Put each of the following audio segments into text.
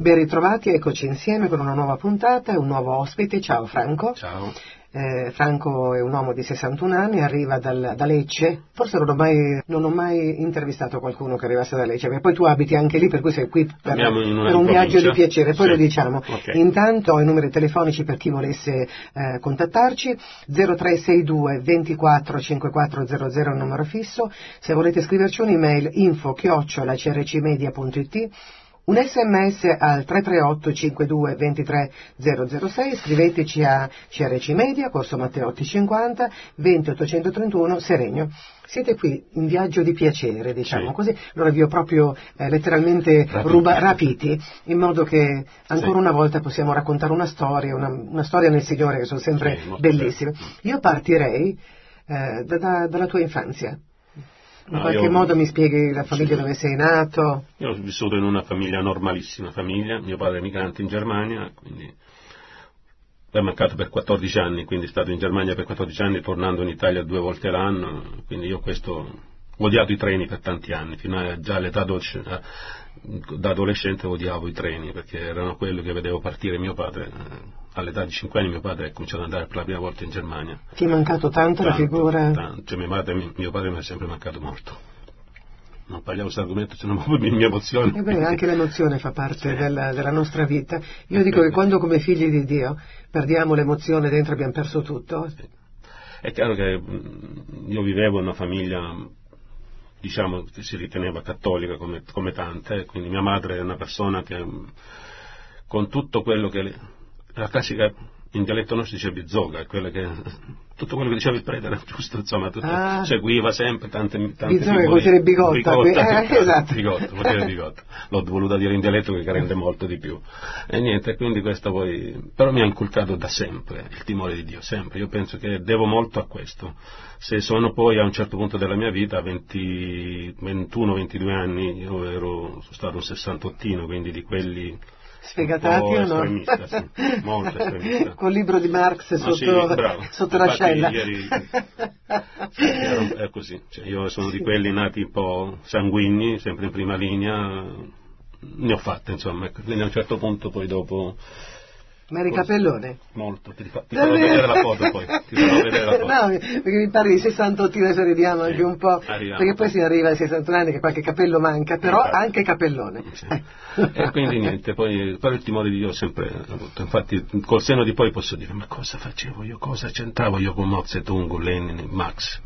Ben ritrovati, eccoci insieme con una nuova puntata e un nuovo ospite. Ciao Franco. Ciao. Franco è un uomo di 61 anni, arriva da Lecce. Forse non ho mai intervistato qualcuno che arrivasse da Lecce, perché poi tu abiti anche lì, per cui sei qui per un viaggio di piacere, poi sì, lo diciamo. Okay. Intanto ho i numeri telefonici per chi volesse contattarci: 0362 24 5400 il numero fisso. Se volete scriverci un'email, info@crcmedia.it. Un sms al 338 52 23 006, scriveteci a CRC Media, Corso Matteotti 50, 20831 Seregno. Siete qui in viaggio di piacere, diciamo, sì, così. Allora vi ho proprio letteralmente rapiti, in modo che ancora sì, una volta possiamo raccontare una storia nel Signore, che sono sempre sì, bellissime. Io partirei dalla tua infanzia. In qualche modo mi spieghi la famiglia dove sei nato? Io ho vissuto in una famiglia normalissima, mio padre è migrante in Germania, quindi è mancato per 14 anni, quindi è stato in Germania per 14 anni, tornando in Italia 2 volte l'anno, quindi io ho odiato i treni per tanti anni, già all'età da adolescente odiavo i treni, perché erano quello che vedevo partire mio padre. All'età di 5 anni mio padre ha cominciato ad andare per la prima volta in Germania. Ti è mancato tanto la figura? Tanto. Cioè, mio padre mi è sempre mancato molto. Non parliamo di questo argomento, se no mi emoziona. Ebbene, anche l'emozione fa parte della nostra vita. Io dico che quando come figli di Dio perdiamo l'emozione dentro abbiamo perso tutto. Sì. È chiaro che io vivevo in una famiglia, diciamo, che si riteneva cattolica come tante, quindi mia madre è una persona che con tutto quello che... La classica, in dialetto nostro, dice bizzoga, tutto quello che diceva il prete era giusto, insomma, seguiva sempre tante bizzoga, vuol dire bigotta, esatto. bigotta. L'ho voluta dire in dialetto che rende molto di più. E niente, quindi questo poi... Però mi ha inculcato da sempre il timore di Dio, sempre. Io penso che devo molto a questo. Se sono poi a un certo punto della mia vita, a 21-22 anni, io sono stato un 68ino, quindi di quelli... Sfegatati o no? Estremista, sì, molto estremista. Col libro di Marx sotto l'ascella. È così, cioè, io sono sì, di quelli nati un po' sanguigni, sempre in prima linea, ne ho fatte, insomma, quindi a un certo punto poi dopo... Ma eri capellone? Molto, ti farò vedere la foto poi. No, perché mi parli di 68, adesso ridiamo anche un po', perché poi si arriva ai 61 anni che qualche capello manca, però anche capellone. Sì. E quindi niente, poi però il timore di Dio ho sempre avuto. Infatti col senno di poi posso dire, ma cosa facevo io, cosa c'entravo io con Mao Zedong, Lenin, Marx?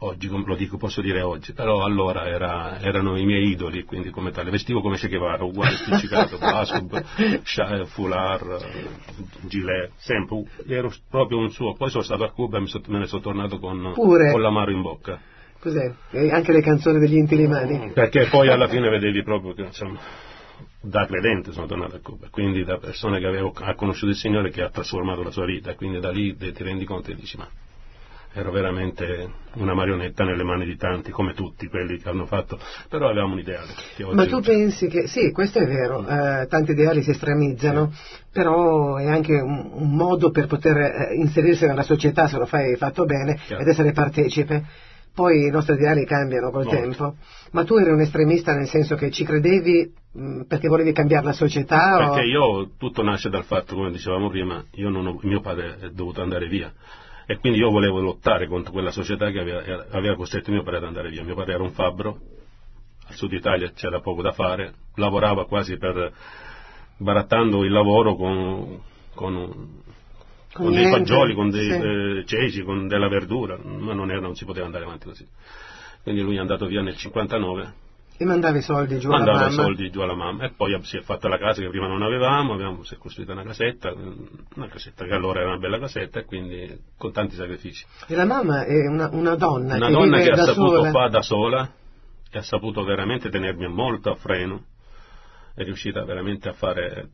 Oggi, lo dico, posso dire oggi, però allora erano i miei idoli, quindi come tale vestivo come Che Guevara, uguale, spiccicato, Basub, Fular, Gilet, sempre, ero proprio un suo. Poi sono stato a Cuba e me ne sono tornato con l'amaro in bocca. Cos'è? E anche le canzoni degli Inti Limani? Perché poi alla fine vedevi proprio che, insomma, da credente sono tornato a Cuba, quindi da persona che ha conosciuto il Signore, che ha trasformato la sua vita, quindi da lì ti rendi conto e dici, ma... Ero veramente una marionetta nelle mani di tanti, come tutti quelli che hanno fatto, però avevamo un ideale. Ma tu pensi che, sì, questo è vero, tanti ideali si estremizzano, però è anche un modo per poter inserirsi nella società, se lo fai fatto bene, chiaro, ed essere partecipe. Poi i nostri ideali cambiano col tempo, ma tu eri un estremista nel senso che ci credevi perché volevi cambiare la società? Perché io, tutto nasce dal fatto, come dicevamo prima, mio padre è dovuto andare via. E quindi io volevo lottare contro quella società che aveva costretto mio padre ad andare via. Mio padre era un fabbro, al sud Italia c'era poco da fare, lavorava quasi barattando il lavoro con dei fagioli, con dei ceci, con della verdura, ma non si poteva andare avanti così. Quindi lui è andato via nel 59. E mandava i soldi giù alla mamma, e poi si è fatta la casa che prima non avevamo, si è costruita una casetta che allora era una bella casetta, e quindi con tanti sacrifici. E la mamma è una donna che ha saputo fare da sola, che ha saputo veramente tenermi molto a freno, è riuscita veramente a fare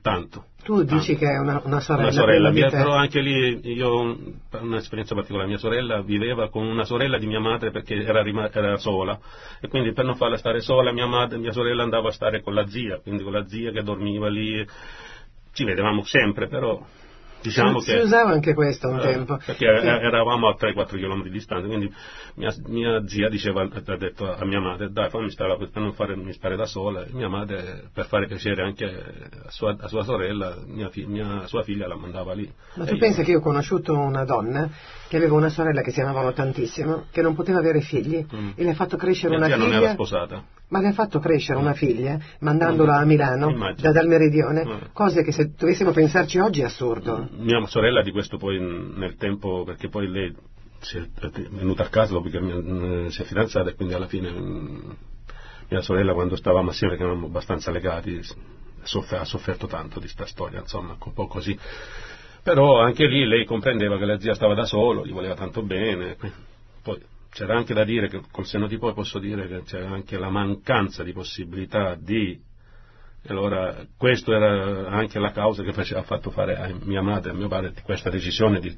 tanto. Tu dici che è una sorella. Una sorella mia, però anche lì io per un'esperienza particolare, mia sorella viveva con una sorella di mia madre perché era sola, e quindi per non farla stare sola mia sorella andava a stare con la zia, quindi con la zia che dormiva lì, ci vedevamo sempre, però Diciamo si usava anche questo un tempo. Perché eravamo a 3-4 km di distanza, quindi mia zia diceva, ha detto a mia madre: dai, fammi stare, per non farmi stare da sola. Mia madre, per fare piacere anche a sua sorella, sua figlia la mandava lì. Ma tu pensi che io ho conosciuto una donna che aveva una sorella che si amavano tantissimo, che non poteva avere figli, e le ha fatto crescere una figlia. Mia zia non era sposata. Ma le ha fatto crescere una figlia mandandola a Milano dal meridione, cose che se dovessimo pensarci oggi è assurdo. Mia sorella di questo poi nel tempo, perché poi lei è venuta a casa dopo che si è fidanzata, e quindi alla fine mia sorella, quando stavamo assieme, che eravamo abbastanza legati, ha sofferto tanto di sta storia, insomma, un po' così. Però anche lì lei comprendeva che la zia stava da solo, gli voleva tanto bene, poi c'era anche da dire che col senno di poi posso dire che c'era anche la mancanza di possibilità di... Allora, questo era anche la causa che ha fatto fare a mia madre e a mio padre questa decisione di...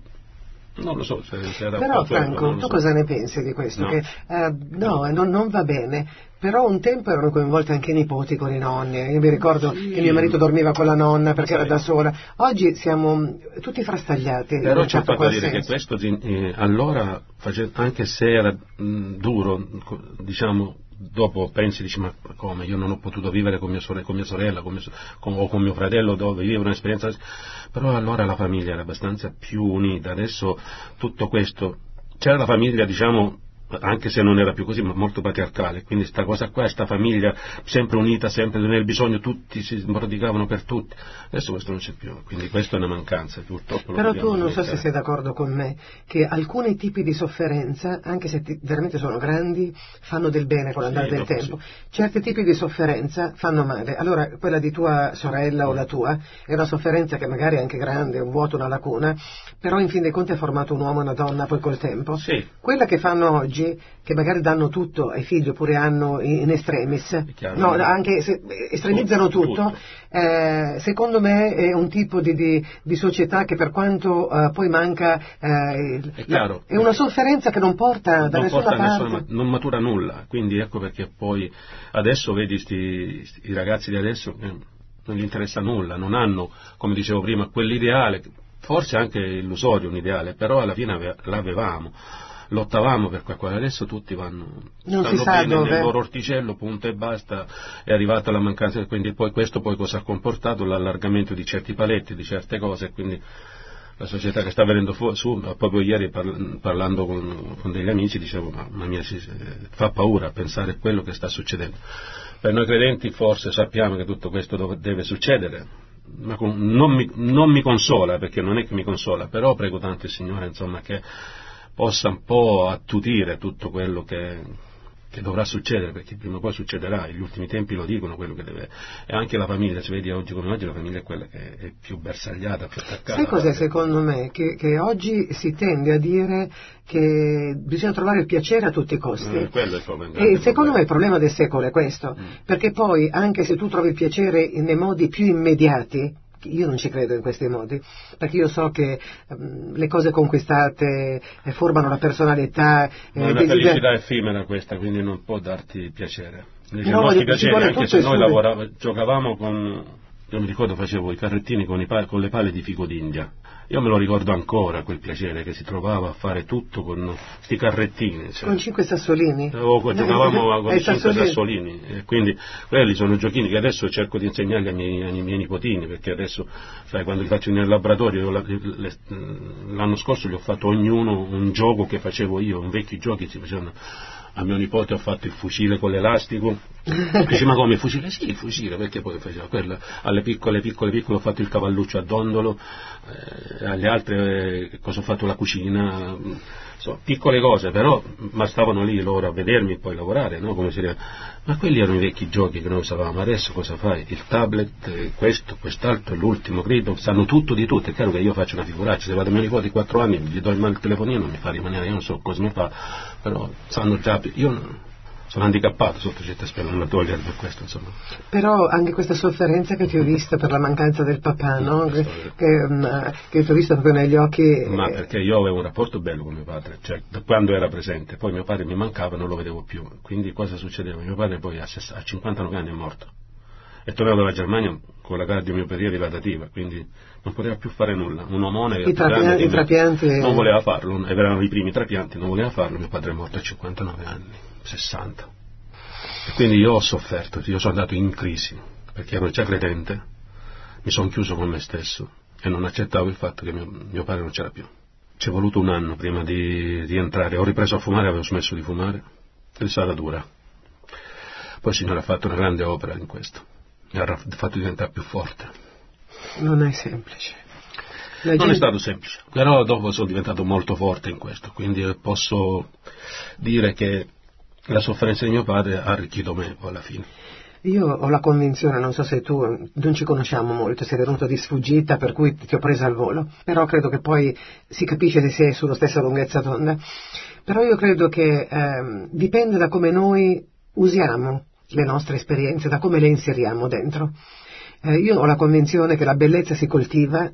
Non lo so. Però Franco, tu cosa ne pensi di questo? No, che, non va bene. Però un tempo erano coinvolti anche i nipoti con i nonni. Io mi ricordo che mio marito dormiva con la nonna perché era da sola. Oggi siamo tutti frastagliati. Però c'è poco da dire che questo allora, anche se era duro, diciamo, dopo pensi, dici: ma come, io non ho potuto vivere con mia sorella o con mio fratello, dove vivevo un'esperienza. Però allora la famiglia era abbastanza più unita. Adesso tutto questo, c'era la famiglia, diciamo, anche se non era più così, ma molto patriarcale, quindi sta cosa qua, sta famiglia sempre unita, sempre nel bisogno, tutti si prodigavano per tutti. Adesso questo non c'è più, quindi questa è una mancanza, purtroppo. Però tu non so se sei d'accordo con me che alcuni tipi di sofferenza, anche se veramente sono grandi, fanno del bene con l'andare del tempo. Sì. Certi tipi di sofferenza fanno male. Allora quella di tua sorella o la tua è una sofferenza che magari è anche grande, un vuoto, una lacuna, però in fin dei conti ha formato un uomo e una donna poi col tempo. Sì. Quella che fanno oggi, che magari danno tutto ai figli oppure hanno in estremis, anche se estremizzano tutto. Secondo me è un tipo di società che, per quanto poi manca, è una sofferenza che non porta da nessuna parte, non matura nulla. Quindi ecco perché poi adesso vedi i ragazzi di adesso non gli interessa nulla, non hanno, come dicevo prima, quell'ideale, forse anche illusorio un ideale, però alla fine l'avevamo. Lottavamo per qualcosa, adesso tutti stanno bene nel loro orticello, punto e basta. È arrivata la mancanza, quindi poi questo poi cosa ha comportato? L'allargamento di certi paletti, di certe cose, quindi la società che sta venendo su. Proprio ieri parlando con degli amici dicevo: ma mia, fa paura pensare a quello che sta succedendo. Per noi credenti forse sappiamo che tutto questo deve succedere, ma non mi consola, perché non è che mi consola, però prego tanto il Signore, insomma, che possa un po' attutire tutto quello che dovrà succedere, perché prima o poi succederà. Gli ultimi tempi lo dicono, quello che deve. E anche la famiglia, si vede oggi come oggi, la famiglia è quella che è più bersagliata, più attaccata. Sai cos'è secondo me? Che oggi si tende a dire che bisogna trovare il piacere a tutti i costi. Quello è il problema. E secondo me il problema del secolo è questo, perché poi anche se tu trovi il piacere nei modi più immediati, io non ci credo in questi modi, perché io so che le cose conquistate formano la personalità. È una felicità effimera questa, quindi non può darti piacere. Nostri piaceri, anche se noi giocavamo con... Io mi ricordo facevo i carrettini con le pale di fico d'India. Io me lo ricordo ancora quel piacere che si trovava a fare tutto con questi carrettini. Cioè. Con 5 sassolini? Giocavamo con 5 sassolini. E quindi quelli sono giochini che adesso cerco di insegnarli ai miei nipotini, perché adesso, sai, quando li faccio nel laboratorio, l'anno scorso gli ho fatto ognuno un gioco che facevo io, un vecchio gioco che si facevano. A mio nipote ho fatto il fucile con l'elastico. Dice: ma come il fucile? Sì, il fucile, perché poi faceva quello. Alle piccole ho fatto il cavalluccio a dondolo, alle altre cosa ho fatto, la cucina, piccole cose, però ma stavano lì loro a vedermi e poi lavorare, no? Come si deve. Ma quelli erano i vecchi giochi che noi usavamo. Adesso cosa fai? Il tablet, questo, quest'altro, l'ultimo grido, sanno tutto di tutto. È chiaro che io faccio una figuraccia, se vado a mio nipote di 4 anni gli do il telefonino, non mi fa rimanere, io non so cosa mi fa, però sanno già. Io sono handicappato sotto certi aspetti, non la toglierò per questo, insomma. Però anche questa sofferenza che ti ho vista per la mancanza del papà, no? Che ti ho vista proprio negli occhi. Ma perché io avevo un rapporto bello con mio padre, cioè da quando era presente. Poi mio padre mi mancava e non lo vedevo più. Quindi cosa succedeva? Mio padre poi a 59 anni è morto. e tornavo dalla Germania con la gara di mioperia dilatativa, quindi non poteva più fare nulla. Un omone era grande, non voleva farlo, erano i primi trapianti, non voleva farlo. Mio padre è morto a 59 anni, 60. E quindi io ho sofferto, io sono andato in crisi, perché ero già credente, mi sono chiuso con me stesso e non accettavo il fatto che mio padre non c'era più. Ci è voluto un anno prima di rientrare, ho ripreso a fumare, avevo smesso di fumare, è stata dura. Poi il Signore ha fatto una grande opera in questo, mi ha fatto diventare più forte. Non è semplice. Non è stato semplice, però dopo sono diventato molto forte in questo, quindi posso dire che la sofferenza di mio padre ha arricchito me alla fine. Io ho la convinzione, non so se tu, non ci conosciamo molto, sei venuto di sfuggita, per cui ti ho preso al volo, però credo che poi si capisce se sei sulla stessa lunghezza d'onda. Però io credo che dipende da come noi usiamo le nostre esperienze, da come le inseriamo dentro. Io ho la convinzione che la bellezza si coltiva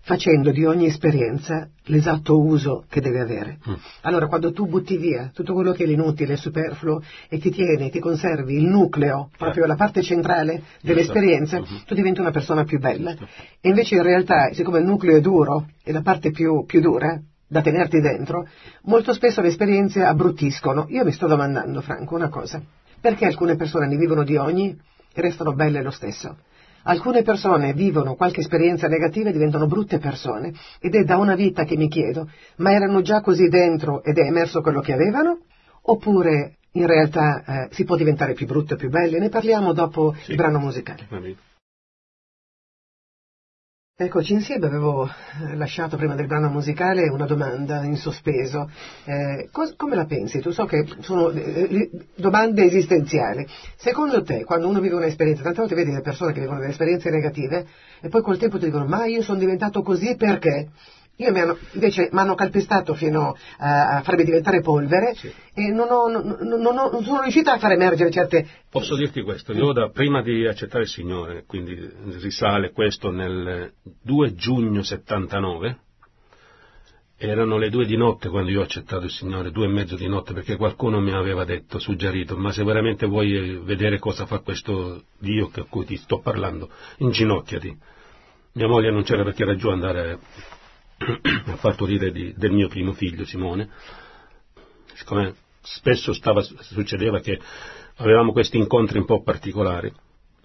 facendo di ogni esperienza l'esatto uso che deve avere. Allora, quando tu butti via tutto quello che è inutile, è superfluo, e ti conservi il nucleo, proprio la parte centrale dell'esperienza, tu diventi una persona più bella. E invece in realtà, siccome il nucleo è duro, è la parte più dura da tenerti dentro, molto spesso le esperienze abbruttiscono. Io mi sto domandando, Franco, una cosa: perché alcune persone ne vivono di ogni e restano belle lo stesso? Alcune persone vivono qualche esperienza negativa e diventano brutte persone, ed è da una vita che mi chiedo, ma erano già così dentro ed è emerso quello che avevano? Oppure in realtà si può diventare più brutte o più belle? Ne parliamo dopo il brano musicale. Eccoci insieme. Avevo lasciato prima del brano musicale una domanda in sospeso. Come la pensi tu? So che sono domande esistenziali. Secondo te, quando uno vive un'esperienza, tante volte vedi le persone che vivono delle esperienze negative e poi col tempo ti dicono: ma io sono diventato così perché? Invece mi hanno calpestato fino a farmi diventare polvere, e non sono riuscita a far emergere certe... Posso dirti questo, io prima di accettare il Signore, quindi risale questo nel 2 giugno 79, erano le 2 di notte quando io ho accettato il Signore, 2:30 di notte, perché qualcuno mi aveva detto, suggerito: ma se veramente vuoi vedere cosa fa questo Dio a cui ti sto parlando, inginocchiati. Mia moglie non c'era perché era giù andare a far partorire del mio primo figlio Simone. Siccome spesso succedeva che avevamo questi incontri un po' particolari,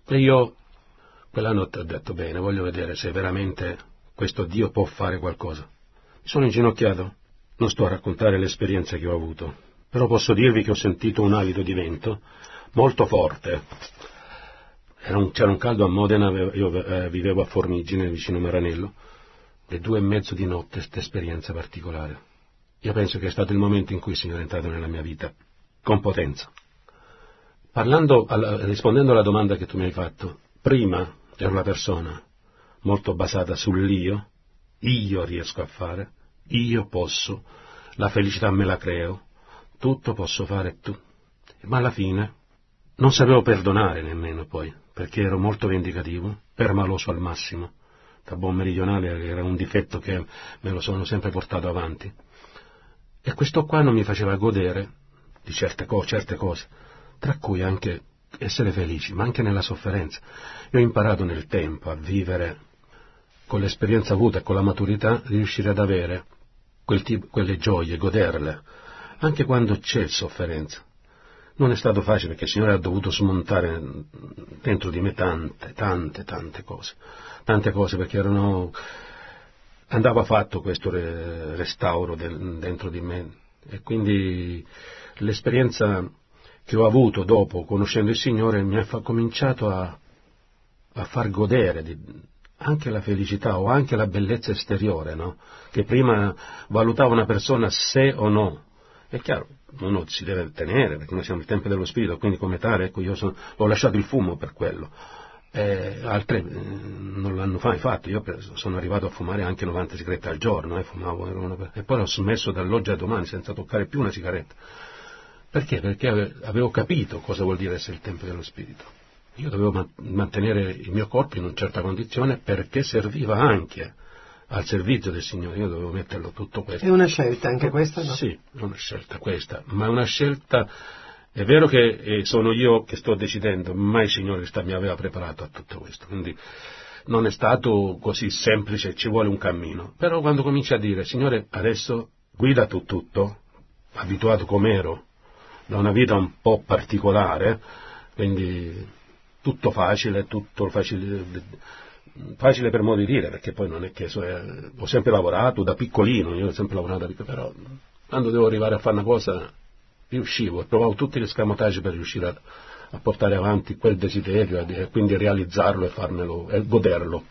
e io quella notte ho detto: bene, voglio vedere se veramente questo Dio può fare qualcosa. Mi sono inginocchiato. Non sto a raccontare l'esperienza che ho avuto, però posso dirvi che ho sentito un alito di vento molto forte. C'era un caldo a Modena, io vivevo a Formigine, vicino Maranello. Le 2:30 di notte, questa esperienza particolare. Io penso che è stato il momento in cui il Signore è entrato nella mia vita, con potenza. Rispondendo alla domanda che tu mi hai fatto, prima ero una persona molto basata sull'io, io riesco a fare, io posso, la felicità me la creo, tutto posso fare tu. Ma alla fine non sapevo perdonare nemmeno poi, perché ero molto vendicativo, permaloso al massimo. Da buon meridionale era un difetto che me lo sono sempre portato avanti, e questo qua non mi faceva godere di certe cose, tra cui anche essere felici, ma anche nella sofferenza. Io ho imparato nel tempo a vivere con l'esperienza avuta e con la maturità, riuscire ad avere quelle gioie, goderle anche quando c'è sofferenza. Non è stato facile, perché il Signore ha dovuto smontare dentro di me tante cose, perché andava fatto questo restauro dentro di me, e quindi l'esperienza che ho avuto dopo, conoscendo il Signore, mi ha cominciato a far godere anche la felicità o anche la bellezza esteriore, no? Che prima valutava una persona se o no. È chiaro, uno si deve tenere, perché noi siamo il tempio dello spirito, quindi come tale, ecco, io ho lasciato il fumo per quello. Altri non l'hanno mai fatto. Io sono arrivato a fumare anche 90 sigarette al giorno, e poi ho smesso dall'oggi a domani senza toccare più una sigaretta. Perché? Perché avevo capito cosa vuol dire essere il tempio dello spirito. Io dovevo mantenere il mio corpo in una certa condizione, perché serviva anche al servizio del Signore. Io dovevo metterlo tutto questo. È una scelta anche questa, no? Sì, è una scelta questa, ma è una scelta È vero che sono io che sto decidendo, ma il Signore mi aveva preparato a tutto questo, quindi non è stato così semplice, ci vuole un cammino. Però quando cominci a dire, Signore, adesso guida tu tutto, abituato com'ero, da una vita un po' particolare, quindi tutto facile per modo di dire, perché poi non è che ho sempre lavorato da piccolino, però quando devo arrivare a fare una cosa riuscivo, provavo tutti gli scamotaggi per riuscire a portare avanti quel desiderio e quindi realizzarlo e farmelo e goderlo.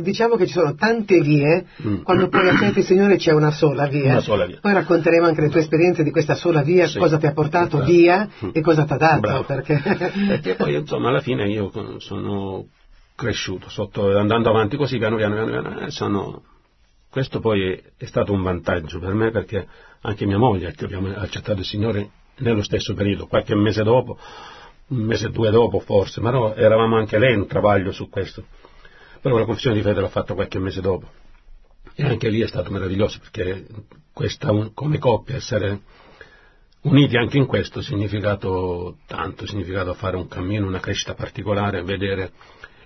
Diciamo che ci sono tante vie, quando poi accetti il Signore c'è una sola via. Poi racconteremo anche le tue esperienze di questa sola via, sì, cosa ti ha portato via e cosa ti ha dato. Bravo. Perché poi insomma alla fine io sono cresciuto, andando avanti così piano piano, questo poi è stato un vantaggio per me, perché anche mia moglie, che abbiamo accettato il Signore nello stesso periodo, qualche mese dopo, un mese o due dopo forse, ma no, eravamo anche lei in travaglio su questo. Però la confessione di fede l'ho fatta qualche mese dopo, e anche lì è stato meraviglioso, perché come coppia essere uniti anche in questo ha significato tanto, fare un cammino, una crescita particolare, vedere,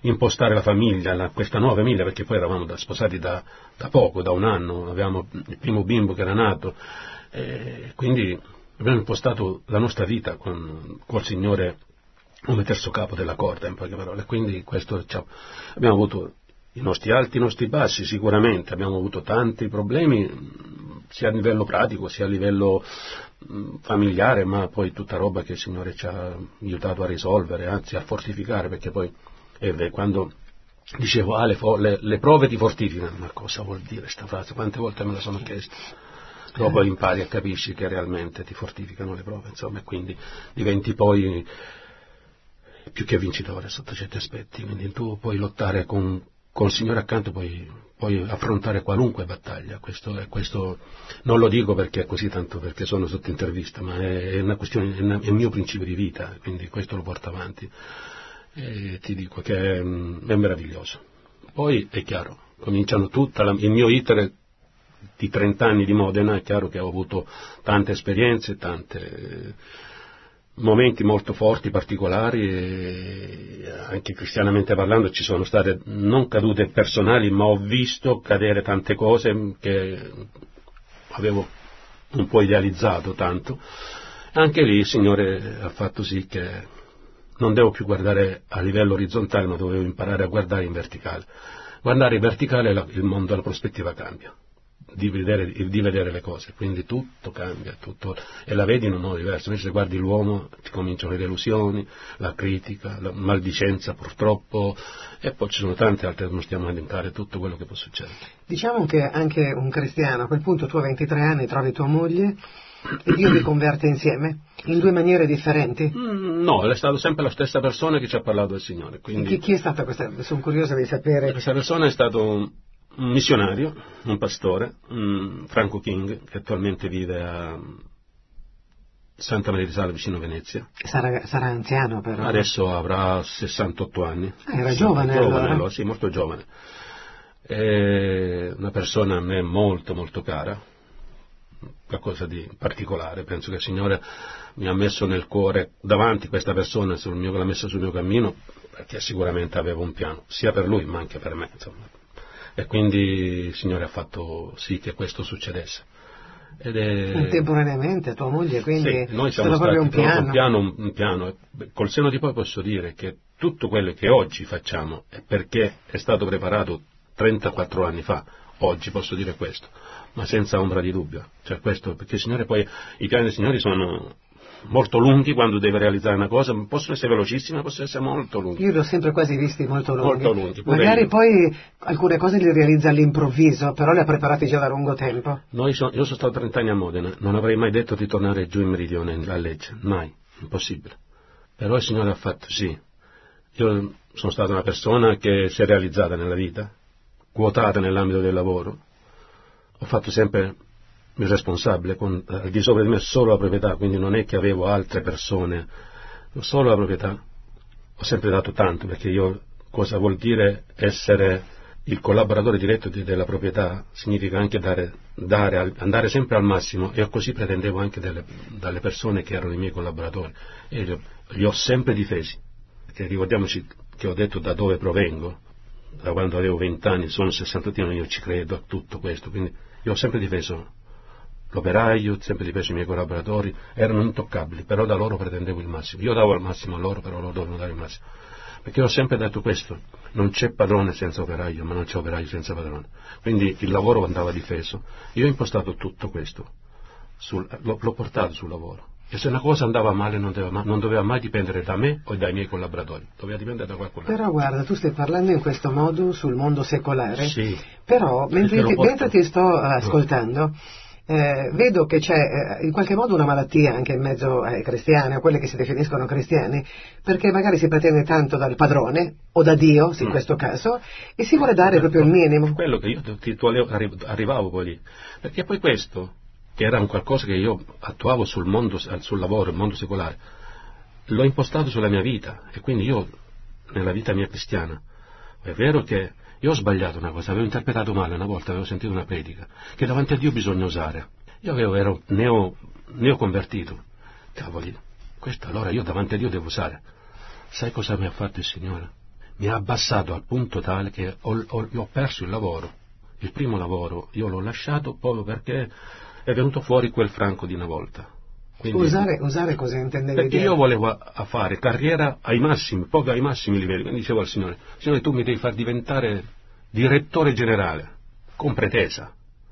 impostare la famiglia, questa nuova famiglia, perché poi eravamo sposati da poco, da un anno, avevamo il primo bimbo che era nato, quindi abbiamo impostato la nostra vita col Signore come terzo capo della corda, in poche parole. Quindi questo, abbiamo avuto i nostri alti, i nostri bassi, sicuramente abbiamo avuto tanti problemi, sia a livello pratico sia a livello familiare, ma poi tutta roba che il Signore ci ha aiutato a risolvere, anzi a fortificare, perché poi quando dicevo le prove ti fortificano, ma cosa vuol dire questa frase? Quante volte me la sono chiesto? Dopo impari a capisci che realmente ti fortificano le prove, e quindi diventi poi più che vincitore sotto certi aspetti. Quindi tu puoi lottare con il Signore accanto, puoi affrontare qualunque battaglia. Questo non lo dico perché è così, tanto perché sono sotto intervista, ma è una questione, è il mio principio di vita, quindi questo lo porto avanti. E ti dico che è meraviglioso. Poi è chiaro, cominciano il mio iter di 30 anni di Modena, è chiaro che ho avuto tante esperienze, tanti momenti molto forti, particolari, e anche cristianamente parlando ci sono state non cadute personali, ma ho visto cadere tante cose che avevo un po' idealizzato tanto. Anche lì il Signore ha fatto sì che non devo più guardare a livello orizzontale, ma dovevo imparare a guardare in verticale. Guardare in verticale il mondo, la prospettiva cambia, di vedere le cose, quindi tutto cambia, tutto, e la vedi in un modo diverso. Invece se guardi l'uomo ti cominciano le delusioni, la critica, la maldicenza purtroppo, e poi ci sono tante altre, non stiamo a elencare tutto quello che può succedere. Diciamo che anche un cristiano, a quel punto tu a 23 anni trovi tua moglie, e Dio li converte insieme, in due maniere differenti? No, è stata sempre la stessa persona che ci ha parlato del Signore. Quindi chi è stata questa? Sono curioso di sapere. Questa persona è stato un missionario, un pastore, Franco King, che attualmente vive a Santa Maria di Sala, vicino Venezia. Sarà anziano però. Adesso avrà 68 anni. Era giovane allora. Sì, molto giovane. È una persona a me molto molto cara. Qualcosa di particolare, penso che il Signore mi ha messo nel cuore davanti questa persona, l'ha messa sul mio cammino, perché sicuramente aveva un piano sia per lui ma anche per me, e quindi il Signore ha fatto sì che questo succedesse. Contemporaneamente tua moglie, quindi sì, noi siamo stati un piano. Col seno di poi posso dire che tutto quello che oggi facciamo è perché è stato preparato 34 anni fa. Oggi posso dire questo, ma senza ombra di dubbio, questo, perché il Signore poi, i piani del Signore sono molto lunghi quando deve realizzare una cosa, possono essere velocissimi, ma possono essere molto lunghi. Io li ho sempre quasi visti molto lunghi. Magari poi alcune cose le realizza all'improvviso, però le ha preparate già da lungo tempo. Io sono stato 30 anni a Modena, non avrei mai detto di tornare giù in Meridione, a Lecce, mai, impossibile. Però il Signore ha fatto sì. Io sono stata una persona che si è realizzata nella vita, quotata nell'ambito del lavoro, ho fatto sempre il responsabile, al di sopra di me solo la proprietà, quindi non è che avevo altre persone, solo la proprietà. Ho sempre dato tanto, perché io, cosa vuol dire essere il collaboratore diretto della proprietà significa anche andare sempre al massimo, e così pretendevo anche dalle persone che erano i miei collaboratori, e li ho sempre difesi, perché ricordiamoci che ho detto da dove provengo, da quando avevo 20 anni, sono 61, io ci credo a tutto questo, quindi io ho sempre difeso l'operaio, sempre difeso i miei collaboratori, erano intoccabili, però da loro pretendevo il massimo, io davo il massimo a loro, però loro dovevano dare il massimo. Perché ho sempre detto questo, non c'è padrone senza operaio, ma non c'è operaio senza padrone. Quindi il lavoro andava difeso. Io ho impostato tutto questo, l'ho portato sul lavoro. E se una cosa andava male non doveva mai dipendere da me o dai miei collaboratori, doveva dipendere da qualcuno. Però guarda, tu stai parlando in questo modo sul mondo secolare, sì. Però mentre ti sto ascoltando... No. Vedo che c'è in qualche modo una malattia anche in mezzo ai cristiani, a quelli che si definiscono cristiani, perché magari si pretende tanto dal padrone o da Dio, in questo caso, e si vuole dare proprio il minimo. Quello che io arrivavo poi lì, perché poi questo, che era un qualcosa che io attuavo sul lavoro, il mondo secolare, l'ho impostato sulla mia vita, e quindi io, nella vita mia cristiana, è vero che io ho sbagliato una cosa, avevo interpretato male una volta, avevo sentito una predica, che davanti a Dio bisogna osare. Io ero neoconvertito. Cavoli, questo allora io davanti a Dio devo osare. Sai cosa mi ha fatto il Signore? Mi ha abbassato al punto tale che ho perso il lavoro. Il primo lavoro io l'ho lasciato proprio perché è venuto fuori quel Franco di una volta. Quindi, usare cosa intendevi perché dire? Io volevo a fare carriera ai massimi, proprio ai massimi livelli. Quindi dicevo al Signore, tu mi devi far diventare direttore generale, con pretesa.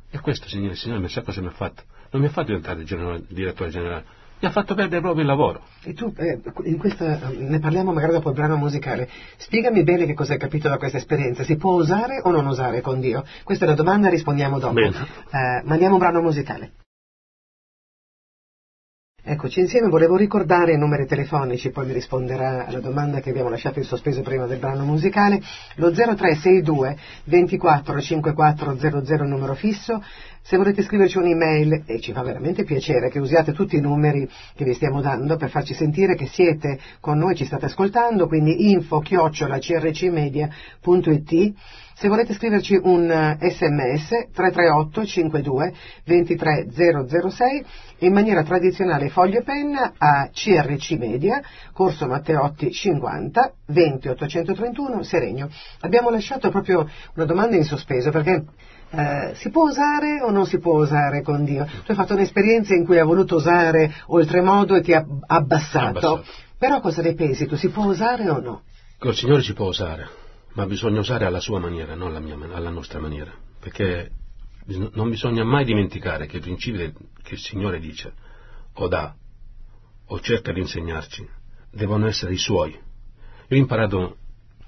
E questo, Signore, il Signore mi sa cosa mi ha fatto. Non mi ha fatto diventare direttore generale, mi ha fatto perdere proprio il lavoro. E tu, in questa, ne parliamo magari dopo il brano musicale, spiegami bene che cosa hai capito da questa esperienza. Si può usare o non usare con Dio? Questa è la domanda, rispondiamo dopo. Mandiamo un brano musicale. Eccoci insieme, volevo ricordare i numeri telefonici, poi mi risponderà alla domanda che abbiamo lasciato in sospeso prima del brano musicale, lo 0362 24 5400 numero fisso. Se volete scriverci un'email, e ci fa veramente piacere che usiate tutti i numeri che vi stiamo dando per farci sentire che siete con noi, ci state ascoltando, quindi info@crcmedia.it. Se volete scriverci un sms 338 52 23 006, in maniera tradizionale foglio e penna a CRC Media, Corso Matteotti 50 20 831 Seregno. Abbiamo lasciato proprio una domanda in sospeso perché si può osare o non si può osare con Dio? Tu hai fatto un'esperienza in cui hai voluto osare oltremodo e ti ha abbassato. Però cosa ne pensi tu? Si può osare o no? Col Signore si può osare. Ma bisogna usare alla sua maniera, non alla nostra maniera, perché non bisogna mai dimenticare che i principi che il Signore dice o dà o cerca di insegnarci devono essere i suoi. Io ho imparato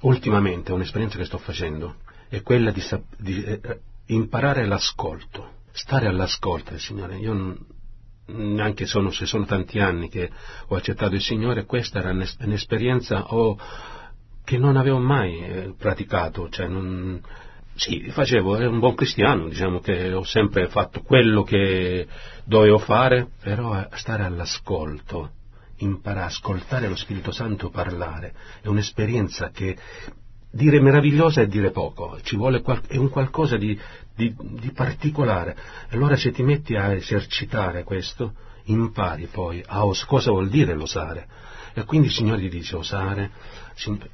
ultimamente, un'esperienza che sto facendo è quella di imparare l'ascolto, stare all'ascolto del Signore. Io neanche se sono tanti anni che ho accettato il Signore, questa era un'esperienza che non avevo mai praticato, facevo, ero un buon cristiano, diciamo che ho sempre fatto quello che dovevo fare, però stare all'ascolto, imparare, ascoltare lo Spirito Santo parlare, è un'esperienza che dire meravigliosa è dire poco, ci vuole è un qualcosa di particolare. Allora se ti metti a esercitare questo, impari poi a cosa vuol dire l'osare. E quindi il Signore ti dice osare,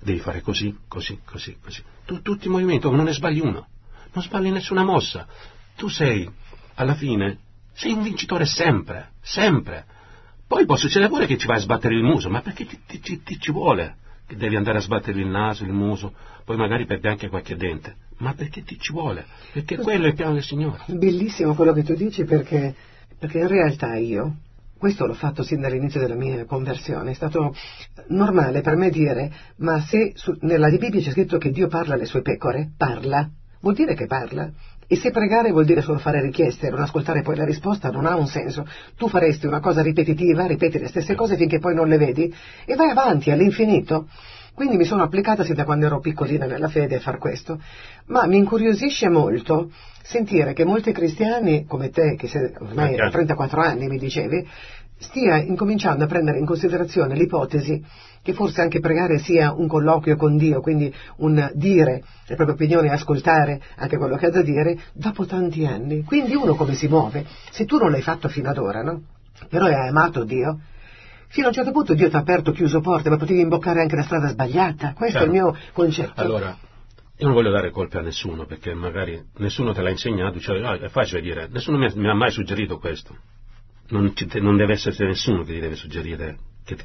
devi fare così, così, così, così. Tutti i movimenti, non ne sbagli uno, non sbagli nessuna mossa. Tu sei, alla fine, sei un vincitore sempre, sempre. Poi può succedere pure che ci vai a sbattere il muso, ma perché ti ci vuole? Che devi andare a sbattergli il naso, il muso, poi magari perdi anche qualche dente. Ma perché ti ci vuole? Perché quello è il piano del Signore. Bellissimo quello che tu dici, perché in realtà io... Questo l'ho fatto sin dall'inizio della mia conversione, è stato normale per me dire, ma se nella Bibbia c'è scritto che Dio parla alle sue pecore, parla, vuol dire che parla, e se pregare vuol dire solo fare richieste, non ascoltare poi la risposta non ha un senso, tu faresti una cosa ripetitiva, ripeti le stesse cose finché poi non le vedi e vai avanti all'infinito. Quindi mi sono applicata sin da quando ero piccolina nella fede a far questo, ma mi incuriosisce molto sentire che molti cristiani, come te, che ormai hai 34 anni mi dicevi, stia incominciando a prendere in considerazione l'ipotesi che forse anche pregare sia un colloquio con Dio, quindi un dire le proprie opinioni, ascoltare anche quello che ha da dire, dopo tanti anni. Quindi uno come si muove? Se tu non l'hai fatto fino ad ora, no? Però hai amato Dio, fino a un certo punto Dio ti ha aperto, chiuso porte, ma potevi imboccare anche la strada sbagliata. Questo È il mio concetto. Allora, io non voglio dare colpe a nessuno, perché magari nessuno te l'ha insegnato, cioè, no, è facile dire, nessuno mi ha mai suggerito questo. Non deve esserci nessuno che ti deve suggerire che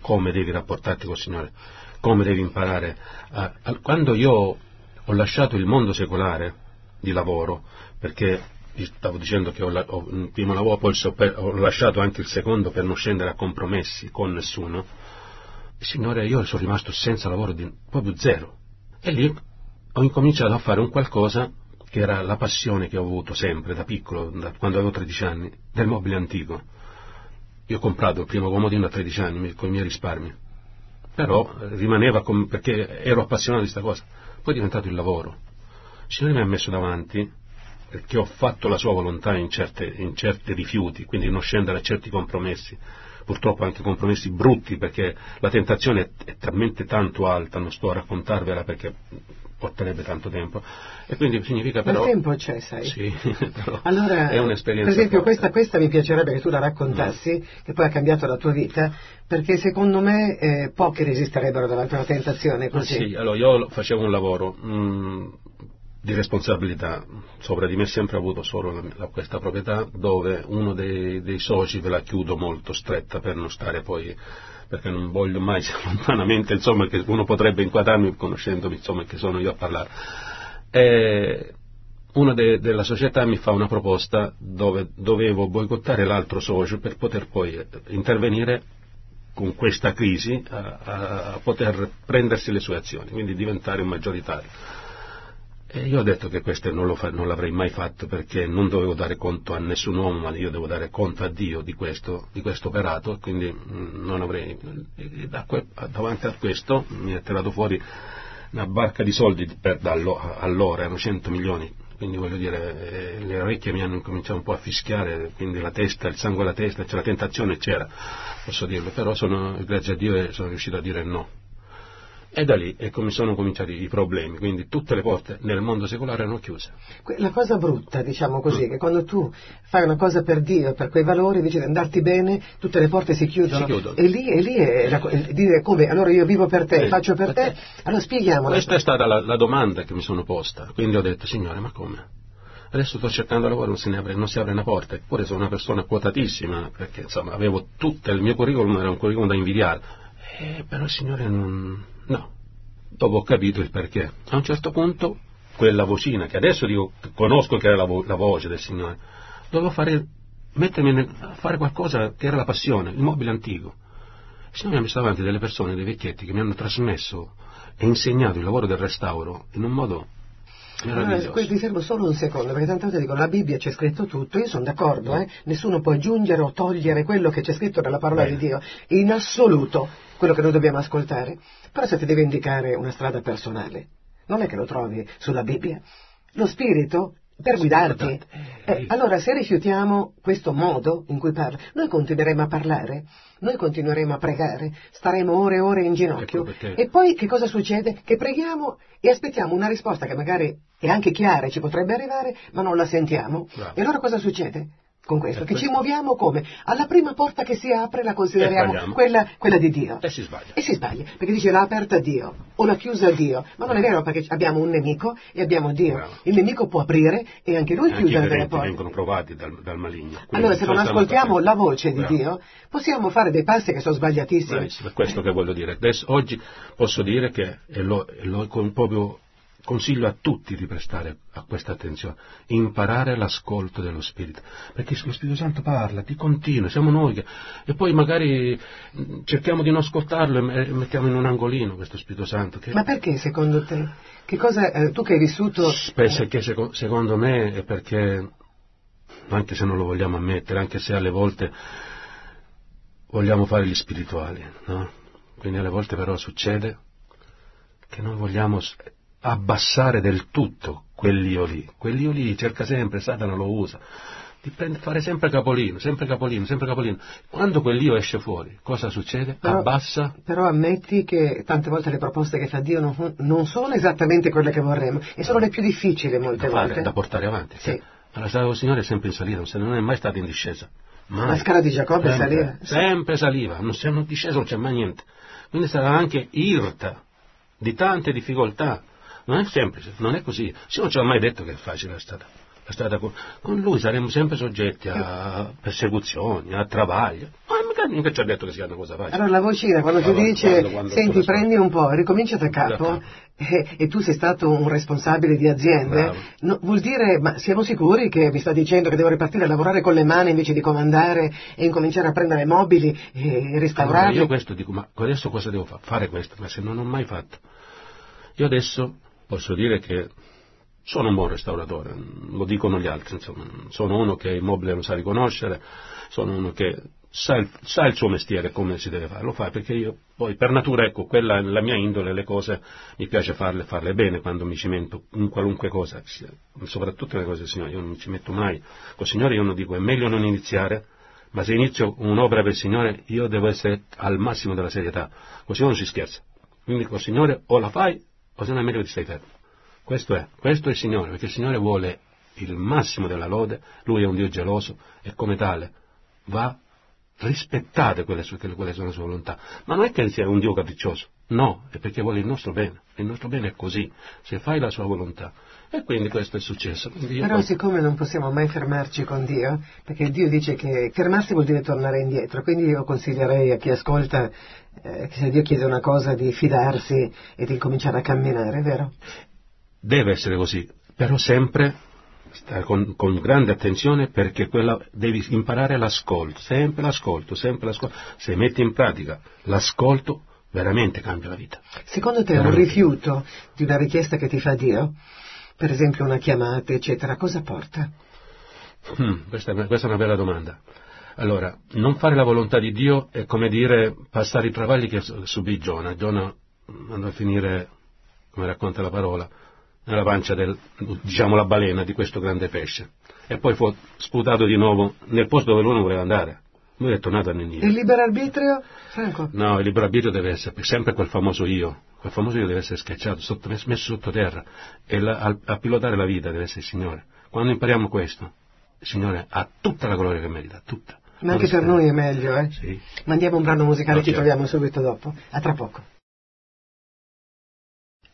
come devi rapportarti col Signore, come devi imparare. Quando io ho lasciato il mondo secolare di lavoro, perché stavo dicendo che ho il primo lavoro, poi ho lasciato anche il secondo per non scendere a compromessi con nessuno, Signore, io sono rimasto senza lavoro, proprio zero. E lì ho incominciato a fare un qualcosa che era la passione che ho avuto sempre, da piccolo, da quando avevo 13 anni, del mobile antico. Io ho comprato il primo comodino a 13 anni, con i miei risparmi. Però rimaneva, perché ero appassionato di questa cosa. Poi è diventato il lavoro. Il Signore mi ha messo davanti, perché ho fatto la sua volontà in certi rifiuti, quindi non scendere a certi compromessi. Purtroppo anche compromessi brutti, perché la tentazione è talmente tanto alta, non sto a raccontarvela perché porterebbe tanto tempo, e quindi significa però... Ma il tempo c'è, sai? Sì, però allora, è un'esperienza. Per esempio questa mi piacerebbe che tu la raccontassi, che poi ha cambiato la tua vita, perché secondo me pochi resisterebbero davanti a una tentazione così. Sì, allora io facevo un lavoro di responsabilità, sopra di me sempre ho avuto solo questa proprietà, dove uno dei soci ve la chiudo molto stretta per non stare poi... perché non voglio mai lontanamente, insomma, che uno potrebbe inquadrarmi conoscendomi, insomma, che sono io a parlare. Uno della società mi fa una proposta dove dovevo boicottare l'altro socio per poter poi intervenire con questa crisi a poter prendersi le sue azioni, quindi diventare un maggioritario. E io ho detto che questo non l'avrei mai fatto, perché non dovevo dare conto a nessun uomo, ma io devo dare conto a Dio di questo operato, quindi non avrei... Davanti a questo mi ha tirato fuori una barca di soldi, per allora erano 100 milioni, quindi voglio dire, le orecchie mi hanno cominciato un po' a fischiare, quindi la testa, il sangue alla testa, cioè la tentazione c'era, posso dirlo, però grazie a Dio sono riuscito a dire no. E da lì sono cominciati i problemi, quindi tutte le porte nel mondo secolare erano chiuse. La cosa brutta, diciamo così, che quando tu fai una cosa per Dio, per quei valori, invece di andarti bene, tutte le porte si chiudono. E lì è dire come, allora io vivo per te, faccio per te. Allora spieghiamola. Questa è stata la domanda che mi sono posta, quindi ho detto, Signore, ma come? Adesso sto cercando lavoro, non si apre una porta, eppure sono una persona quotatissima, perché insomma avevo tutto, il mio curriculum era un curriculum da invidiare, però il Signore non... No, dopo ho capito il perché. A un certo punto quella vocina, che adesso dico conosco che era la voce del Signore, dovevo mettermi a fare qualcosa che era la passione, il mobile antico. Il Signore mi ha messo davanti delle persone, dei vecchietti, che mi hanno trasmesso e insegnato il lavoro del restauro in un modo... ti servo solo un secondo, perché tante volte dico la Bibbia c'è scritto tutto, io sono d'accordo, nessuno può aggiungere o togliere quello che c'è scritto nella parola di Dio, in assoluto quello che noi dobbiamo ascoltare, però se ti deve indicare una strada personale non è che lo trovi sulla Bibbia, lo Spirito per guidarti. Allora se rifiutiamo questo modo in cui parla, noi continueremo a parlare, noi continueremo a pregare, staremo ore e ore in ginocchio, e poi che cosa succede? Che preghiamo e aspettiamo una risposta che magari è anche chiara, ci potrebbe arrivare, ma non la sentiamo. Bravo. E allora cosa succede con questo? Che ci muoviamo come? Alla prima porta che si apre la consideriamo quella di Dio, e si sbaglia, perché dice l'ha aperta Dio o l'ha chiusa Dio, ma non è vero, perché abbiamo un nemico e abbiamo Dio. Bravo. Il nemico può aprire e anche lui chiudere delle porte, vengono provati dal maligno. Quindi allora se non ascoltiamo la voce di Dio possiamo fare dei passi che sono sbagliatissimi. Bravissimo, è questo che voglio dire adesso. Oggi posso dire che proprio consiglio a tutti di prestare a questa attenzione, imparare l'ascolto dello Spirito, perché lo Spirito Santo parla, ti continua, siamo noi che... E poi magari cerchiamo di non ascoltarlo e mettiamo in un angolino questo Spirito Santo. Che... Ma perché secondo te? Che cosa tu che hai vissuto? Spesso che secondo me è perché, anche se non lo vogliamo ammettere, anche se alle volte vogliamo fare gli spirituali, no? Quindi alle volte però succede che non vogliamo... abbassare del tutto quell'io lì cerca sempre, Satana lo usa di fare sempre capolino. Quando quell'io esce fuori, cosa succede? Però, abbassa. Però ammetti che tante volte le proposte che fa Dio non sono esattamente quelle che vorremmo, e sono le più difficili molte volte. Da portare avanti. Sì. La Sala del Signore è sempre in salita, non è mai stata in discesa. Mai. La scala di Giacobbe saliva. Sempre saliva, non c'è discesa, non c'è mai niente. Quindi sarà anche irta di tante difficoltà. Non è semplice, non è così. Io non ci ho mai detto che è facile la strada con lui saremmo sempre soggetti a persecuzioni, a travaglio. Ma mica ci ha detto che sia una cosa facile. Allora la vocina quando ti dice senti, prendi un po', ricomincia da capo, e tu sei stato un responsabile di aziende, no, vuol dire, ma siamo sicuri che mi sta dicendo che devo ripartire a lavorare con le mani invece di comandare e incominciare a prendere mobili e restaurare? Allora, io questo dico, ma adesso cosa devo fare? Fare questo, ma se non ho mai fatto. Io adesso posso dire che sono un buon restauratore, lo dicono gli altri, insomma. Sono uno che il mobile lo sa riconoscere, sono uno che sa il suo mestiere, come si deve fare, lo fa, perché io poi per natura, ecco, quella è la mia indole, le cose mi piace farle bene quando mi cimento in qualunque cosa, soprattutto le cose del Signore, io non mi ci metto mai, col Signore io non dico è meglio non iniziare, ma se inizio un'opera per il Signore io devo essere al massimo della serietà, col Signore non si scherza, quindi col Signore o la fai o se non è meglio che ti stai fermo. Questo è il Signore, perché il Signore vuole il massimo della lode, Lui è un Dio geloso e come tale va rispettate quelle sono le sue volontà. Ma non è che sia un Dio capriccioso, no, è perché vuole il nostro bene. Il nostro bene è così, se fai la sua volontà. E quindi questo è successo. Però siccome non possiamo mai fermarci con Dio, perché Dio dice che fermarsi vuol dire tornare indietro, quindi io consiglierei a chi ascolta che se Dio chiede una cosa di fidarsi e di cominciare a camminare, vero? Deve essere così, però sempre con grande attenzione, perché quella devi imparare l'ascolto, sempre l'ascolto. Se metti in pratica l'ascolto, veramente cambia la vita. Secondo te veramente. Un rifiuto di una richiesta che ti fa Dio, per esempio una chiamata, eccetera, cosa porta? Questa è una bella domanda. Allora, non fare la volontà di Dio è come dire passare i travagli che subì Giona. Giona andò a finire, come racconta la parola, nella pancia la balena di questo grande pesce. E poi fu sputato di nuovo nel posto dove lui non voleva andare. Lui è tornato a Ninive. Il libero arbitrio, Franco? No, il libero arbitrio deve essere sempre quel famoso io deve essere schiacciato, messo sotto terra, e a pilotare la vita deve essere il Signore. Quando impariamo questo, il Signore ha tutta la gloria che merita, tutta. Ma anche per noi è meglio, eh? Sì. Mandiamo un brano musicale, ci troviamo subito dopo. A tra poco.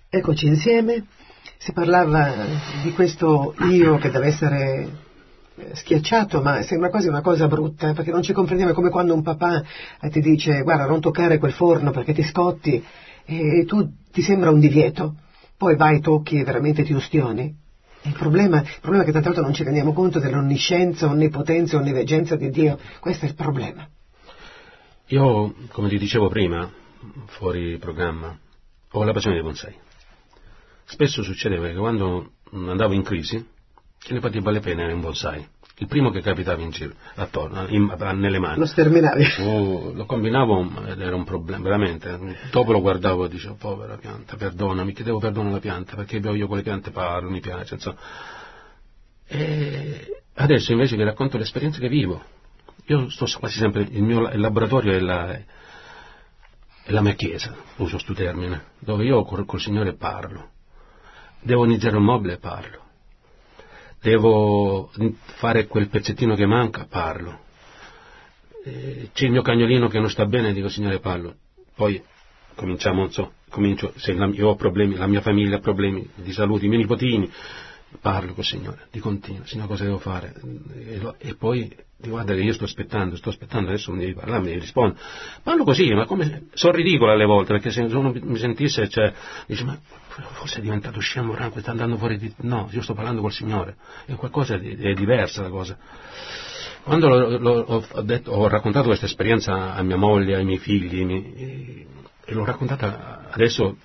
Eccoci insieme. Si parlava di questo io che deve essere schiacciato, ma sembra quasi una cosa brutta, perché non ci comprendiamo, come quando un papà ti dice guarda non toccare quel forno perché ti scotti, e tu ti sembra un divieto, poi vai, tocchi e veramente ti ustioni. Il problema è che tante volte non ci rendiamo conto dell'onniscienza, onnipotenza, onniveggenza di Dio. Questo è il problema. Io, come ti dicevo prima, fuori programma, ho la passione dei bonsai. Spesso succedeva che quando andavo in crisi, che ne partiva le pene era un bonsai, il primo che capitava in giro, attorno, nelle mani. Lo sterminavi. Lo combinavo ed era un problema, veramente. Dopo lo guardavo e dicevo, povera pianta, perdonami, chiedevo perdono alla pianta, perché io con le piante parlo, mi piace, insomma. E adesso invece vi racconto l'esperienza che vivo. Io sto quasi sempre, il mio laboratorio è la mia chiesa, uso sto termine, dove io col Signore parlo. Devo iniziare un mobile, parlo. Devo fare quel pezzettino che manca, parlo. C'è il mio cagnolino che non sta bene, dico Signore parlo. Poi comincio, se io ho problemi, la mia famiglia ha problemi di salute, i miei nipotini, parlo col Signore, di continuo, Signore cosa devo fare? E poi guarda che io sto aspettando, adesso mi devi parlare, mi devi rispondere. Parlo così, ma come sono ridicolo alle volte, perché se uno mi sentisse, cioè, dice ma forse è diventato scemo, ranco, sta andando fuori di... No, io sto parlando col Signore, è qualcosa è diversa la cosa. Quando ho raccontato questa esperienza a mia moglie, ai miei figli, e l'ho raccontata adesso...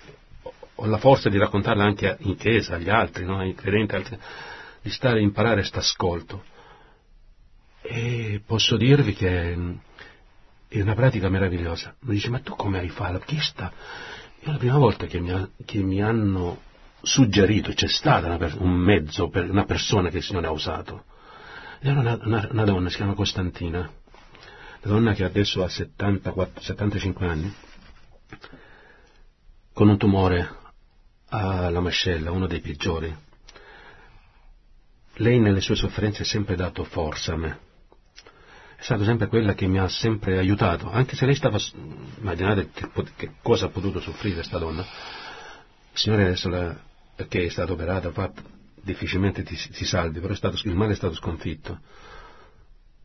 Ho la forza di raccontarla anche in chiesa, agli altri, no? Ai credenti, altri, di stare a imparare quest'ascolto. E posso dirvi che è una pratica meravigliosa. Mi dice, ma tu come hai fatto? Chi sta? Io la prima volta che mi hanno suggerito, c'è stata una persona che il Signore ha usato. Era una donna, si chiama Costantina, una donna che adesso ha 75 anni, con un tumore alla mascella, uno dei peggiori. Lei nelle sue sofferenze ha sempre dato forza a me. È stata sempre quella che mi ha sempre aiutato, anche se lei stava... Immaginate che cosa ha potuto soffrire questa donna. Il Signore adesso che è stata operata, difficilmente si salvi, però il male è stato sconfitto.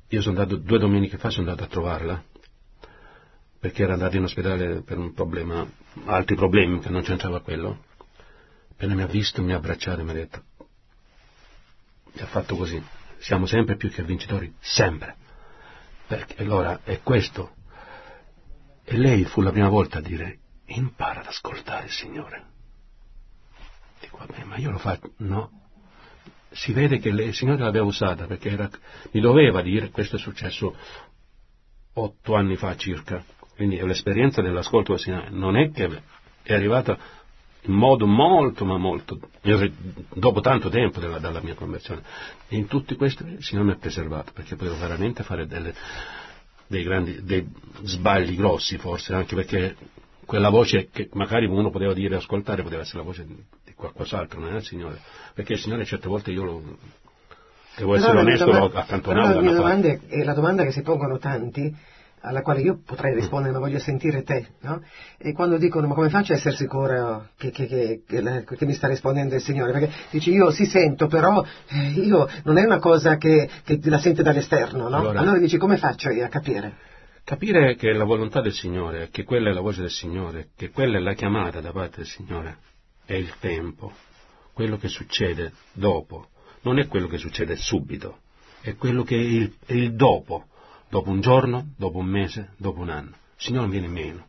Io sono andato 2 domeniche fa, sono andato a trovarla, perché era andata in ospedale per un problema, altri problemi che non c'entrava quello. Appena mi ha visto, mi ha abbracciato e mi ha detto, mi ha fatto così, siamo sempre più che vincitori, sempre. Perché allora è questo. E lei fu la prima volta a dire, impara ad ascoltare il Signore. Dico, vabbè, ma io lo faccio, no. Si vede che il Signore l'aveva usata, perché mi doveva dire, questo è successo 8 anni fa circa, quindi è l'esperienza dell'ascolto del Signore, non è che è arrivata in modo molto, ma molto, dopo tanto tempo dalla mia conversione, e in tutto questo il Signore mi ha preservato, perché potevo veramente fare dei sbagli grossi, forse, anche perché quella voce che magari uno poteva dire, ascoltare, poteva essere la voce di qualcos'altro, non è il Signore, perché il Signore certe volte io lo... Devo essere onesto, lo accantonavo. La mia domanda è la domanda che si pongono tanti, alla quale io potrei rispondere, ma voglio sentire te, no? E quando dicono, ma come faccio a essere sicuro che mi sta rispondendo il Signore? Perché dici, io sì sento, però io non è una cosa che la sente dall'esterno, no? Allora dici, come faccio io a capire? Capire che è la volontà del Signore, che quella è la voce del Signore, che quella è la chiamata da parte del Signore, è il tempo, quello che succede dopo. Non è quello che succede subito, è quello che è il dopo 1 giorno, dopo 1 mese, dopo 1 anno. Il Signore non viene meno.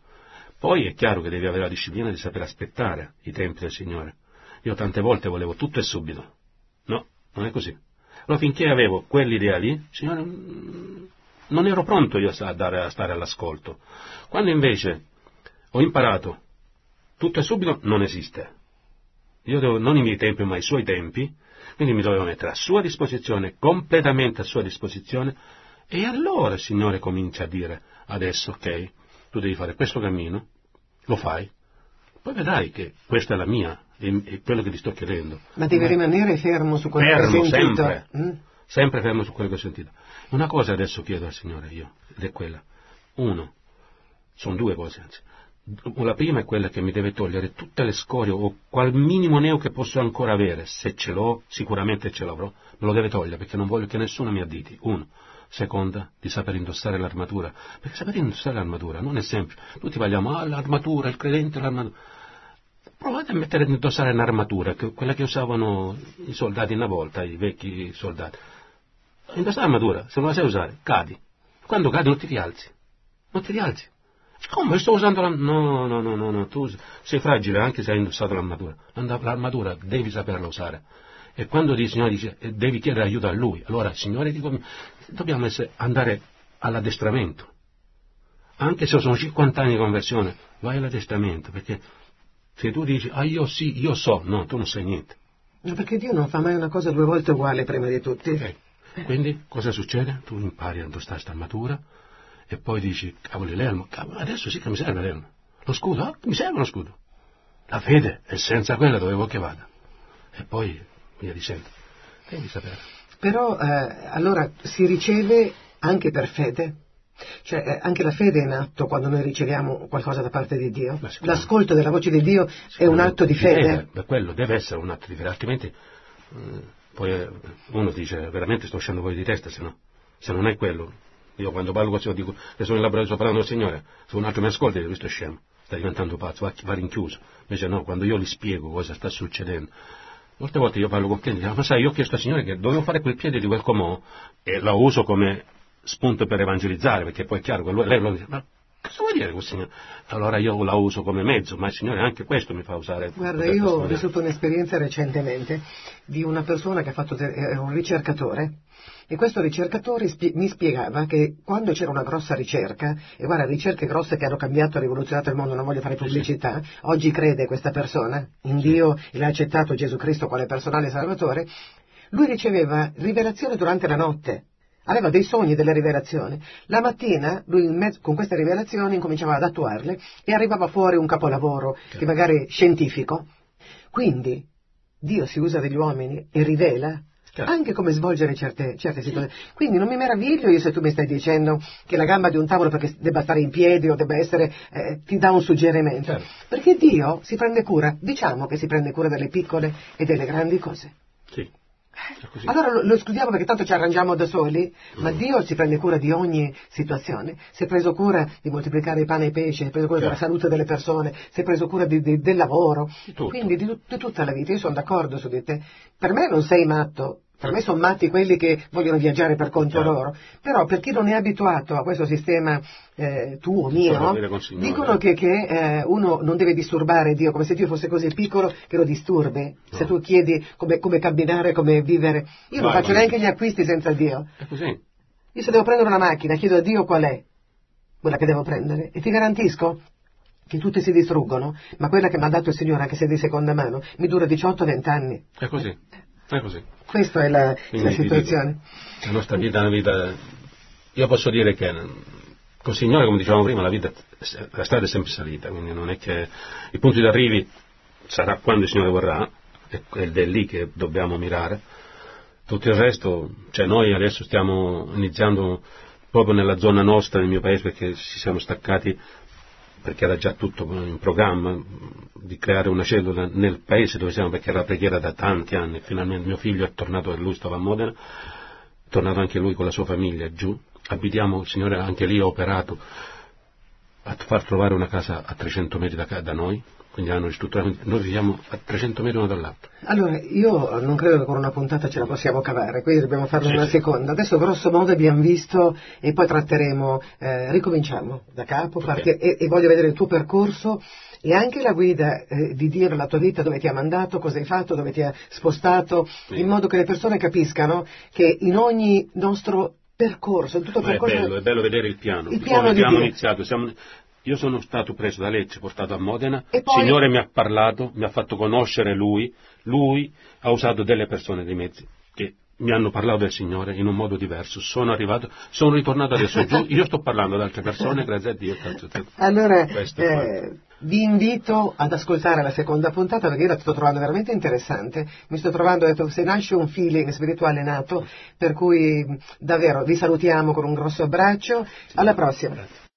Poi è chiaro che devi avere la disciplina di saper aspettare i tempi del Signore. Io tante volte volevo tutto e subito. No, non è così. Allora finché avevo quell'idea lì, Signore, non ero pronto io a stare all'ascolto. Quando invece ho imparato tutto e subito, non esiste. Io devo, non i miei tempi, ma i suoi tempi, quindi mi dovevo mettere a sua disposizione, completamente a sua disposizione, e allora il Signore comincia a dire, adesso ok, tu devi fare questo cammino, lo fai, poi vedrai che questa è la mia, è quello che ti sto chiedendo. Ma devi rimanere fermo su quello che ho sentito. Sempre, sempre fermo su quello che ho sentito. Una cosa adesso chiedo al Signore io, ed è quella. Sono 2 cose anzi. La prima è quella che mi deve togliere tutte le scorie o qual minimo neo che posso ancora avere, se ce l'ho, sicuramente ce l'avrò, me lo deve togliere perché non voglio che nessuno mi additi. 1. Seconda, di saper indossare l'armatura, perché saper indossare l'armatura non è semplice. Tutti parliamo, l'armatura, il credente, l'armatura. Provate a mettere ad indossare un'armatura, quella che usavano i soldati una volta, i vecchi soldati. Indossare l'armatura, se non la sai usare, cadi. Quando cadi non ti rialzi, Come? Sto usando No, tu sei fragile anche se hai indossato l'armatura. L'armatura devi saperla usare. E quando il Signore dice devi chiedere aiuto a Lui, allora il Signore dico, dobbiamo andare all'addestramento. Anche se sono 50 anni di conversione, vai all'addestramento, perché se tu dici, io sì, io so, no, tu non sai niente. Ma perché Dio non fa mai una cosa 2 volte uguale prima di tutti? Quindi cosa succede? Tu impari a indossare questa armatura. E poi dici, cavoli, l'elmo, adesso sì che mi serve l'elmo. Lo scudo, mi serve lo scudo. La fede, e senza quella dovevo che vada. E poi, via dicendo, devi sapere. Però, allora, si riceve anche per fede? Cioè, anche la fede è un atto quando noi riceviamo qualcosa da parte di Dio? L'ascolto della voce di Dio è un atto di fede? Quello deve essere un atto di fede, altrimenti poi uno dice, veramente sto uscendo fuori di testa, se non è quello... Io quando parlo così dico che sono in laboratorio, sto parlando del Signore, se un altro mi ascolta dice questo è scemo, sta diventando pazzo, va rinchiuso. Invece no, quando io gli spiego cosa sta succedendo, molte volte io parlo con clienti, ma sai, io ho chiesto al Signore che dovevo fare quel piede di quel comò e la uso come spunto per evangelizzare, perché poi è chiaro che lei lo dice, ma cosa vuol dire questo Signore? Allora io la uso come mezzo, ma il Signore anche questo mi fa usare. Guarda, io ho vissuto un'esperienza recentemente di una persona che ha fatto un ricercatore. E questo ricercatore mi spiegava che quando c'era una grossa ricerca, e guarda, ricerche grosse che hanno cambiato e rivoluzionato il mondo, non voglio fare pubblicità, oggi crede questa persona in Dio e l'ha accettato Gesù Cristo quale personale salvatore, Lui riceveva rivelazioni durante la notte, aveva dei sogni delle rivelazioni. La mattina lui con queste rivelazioni incominciava ad attuarle e arrivava fuori un capolavoro, che magari scientifico. Quindi Dio si usa degli uomini e rivela anche come svolgere certe situazioni. Quindi non mi meraviglio io se tu mi stai dicendo che la gamba di un tavolo, perché debba stare in piedi o debba essere, ti dà un suggerimento, perché Dio si prende cura, diciamo che si prende cura delle piccole e delle grandi cose. Sì. Allora lo escludiamo perché tanto ci arrangiamo da soli, ma Dio si prende cura di ogni situazione. Si è preso cura di moltiplicare i pane e i pesci, si è preso cura della salute delle persone, si è preso cura del lavoro, quindi di tutta la vita. Io sono d'accordo su di te, per me non sei matto, per me sono matti quelli che vogliono viaggiare per conto loro, però per chi non è abituato a questo sistema tuo, mio, dicono che uno non deve disturbare Dio, come se Dio fosse così piccolo che lo disturbi. No. Se tu chiedi come camminare, come vivere, io non faccio neanche gli acquisti senza Dio. È così. Io se devo prendere una macchina chiedo a Dio qual è quella che devo prendere e ti garantisco che tutti si distruggono, ma quella che mi ha dato il Signore, anche se di seconda mano, mi dura 18-20 anni. È così. È così. Questa è la situazione. Dico, la nostra vita è una vita... Io posso dire che con il Signore, come dicevamo prima, la strada è sempre salita, quindi non è che... I punti d'arrivi sarà quando il Signore vorrà, ed è lì che dobbiamo mirare. Tutto il resto, cioè noi adesso stiamo iniziando proprio nella zona nostra, nel mio paese, perché ci siamo staccati, perché era già tutto in programma di creare una cellula nel paese dove siamo, perché era la preghiera da tanti anni. Finalmente mio figlio è tornato, lui stava a Modena, è tornato anche lui con la sua famiglia giù. Abitiamo, il Signore anche lì ha operato a far trovare una casa a 300 metri da noi, quindi hanno ristrutturato, noi viviamo a 300 metri uno dall'altro. Allora, io non credo che con una puntata ce la possiamo cavare, quindi dobbiamo farne una seconda. Adesso grosso modo abbiamo visto e poi tratteremo, ricominciamo da capo, e voglio vedere il tuo percorso e anche la guida di Dio nella tua vita, dove ti ha mandato, cosa hai fatto, dove ti ha spostato, in modo che le persone capiscano che in ogni nostro percorso, tutto il percorso... è bello vedere il piano. Io sono stato preso da Lecce, portato a Modena, poi... il Signore mi ha parlato, mi ha fatto conoscere Lui ha usato delle persone, dei mezzi, che mi hanno parlato del Signore in un modo diverso. Sono arrivato, sono ritornato adesso giù, io sto parlando ad altre persone, grazie a Dio. Allora, vi invito ad ascoltare la seconda puntata, perché io la sto trovando veramente interessante. Mi sto trovando, se nasce un feeling spirituale nato, per cui davvero vi salutiamo con un grosso abbraccio. Alla prossima.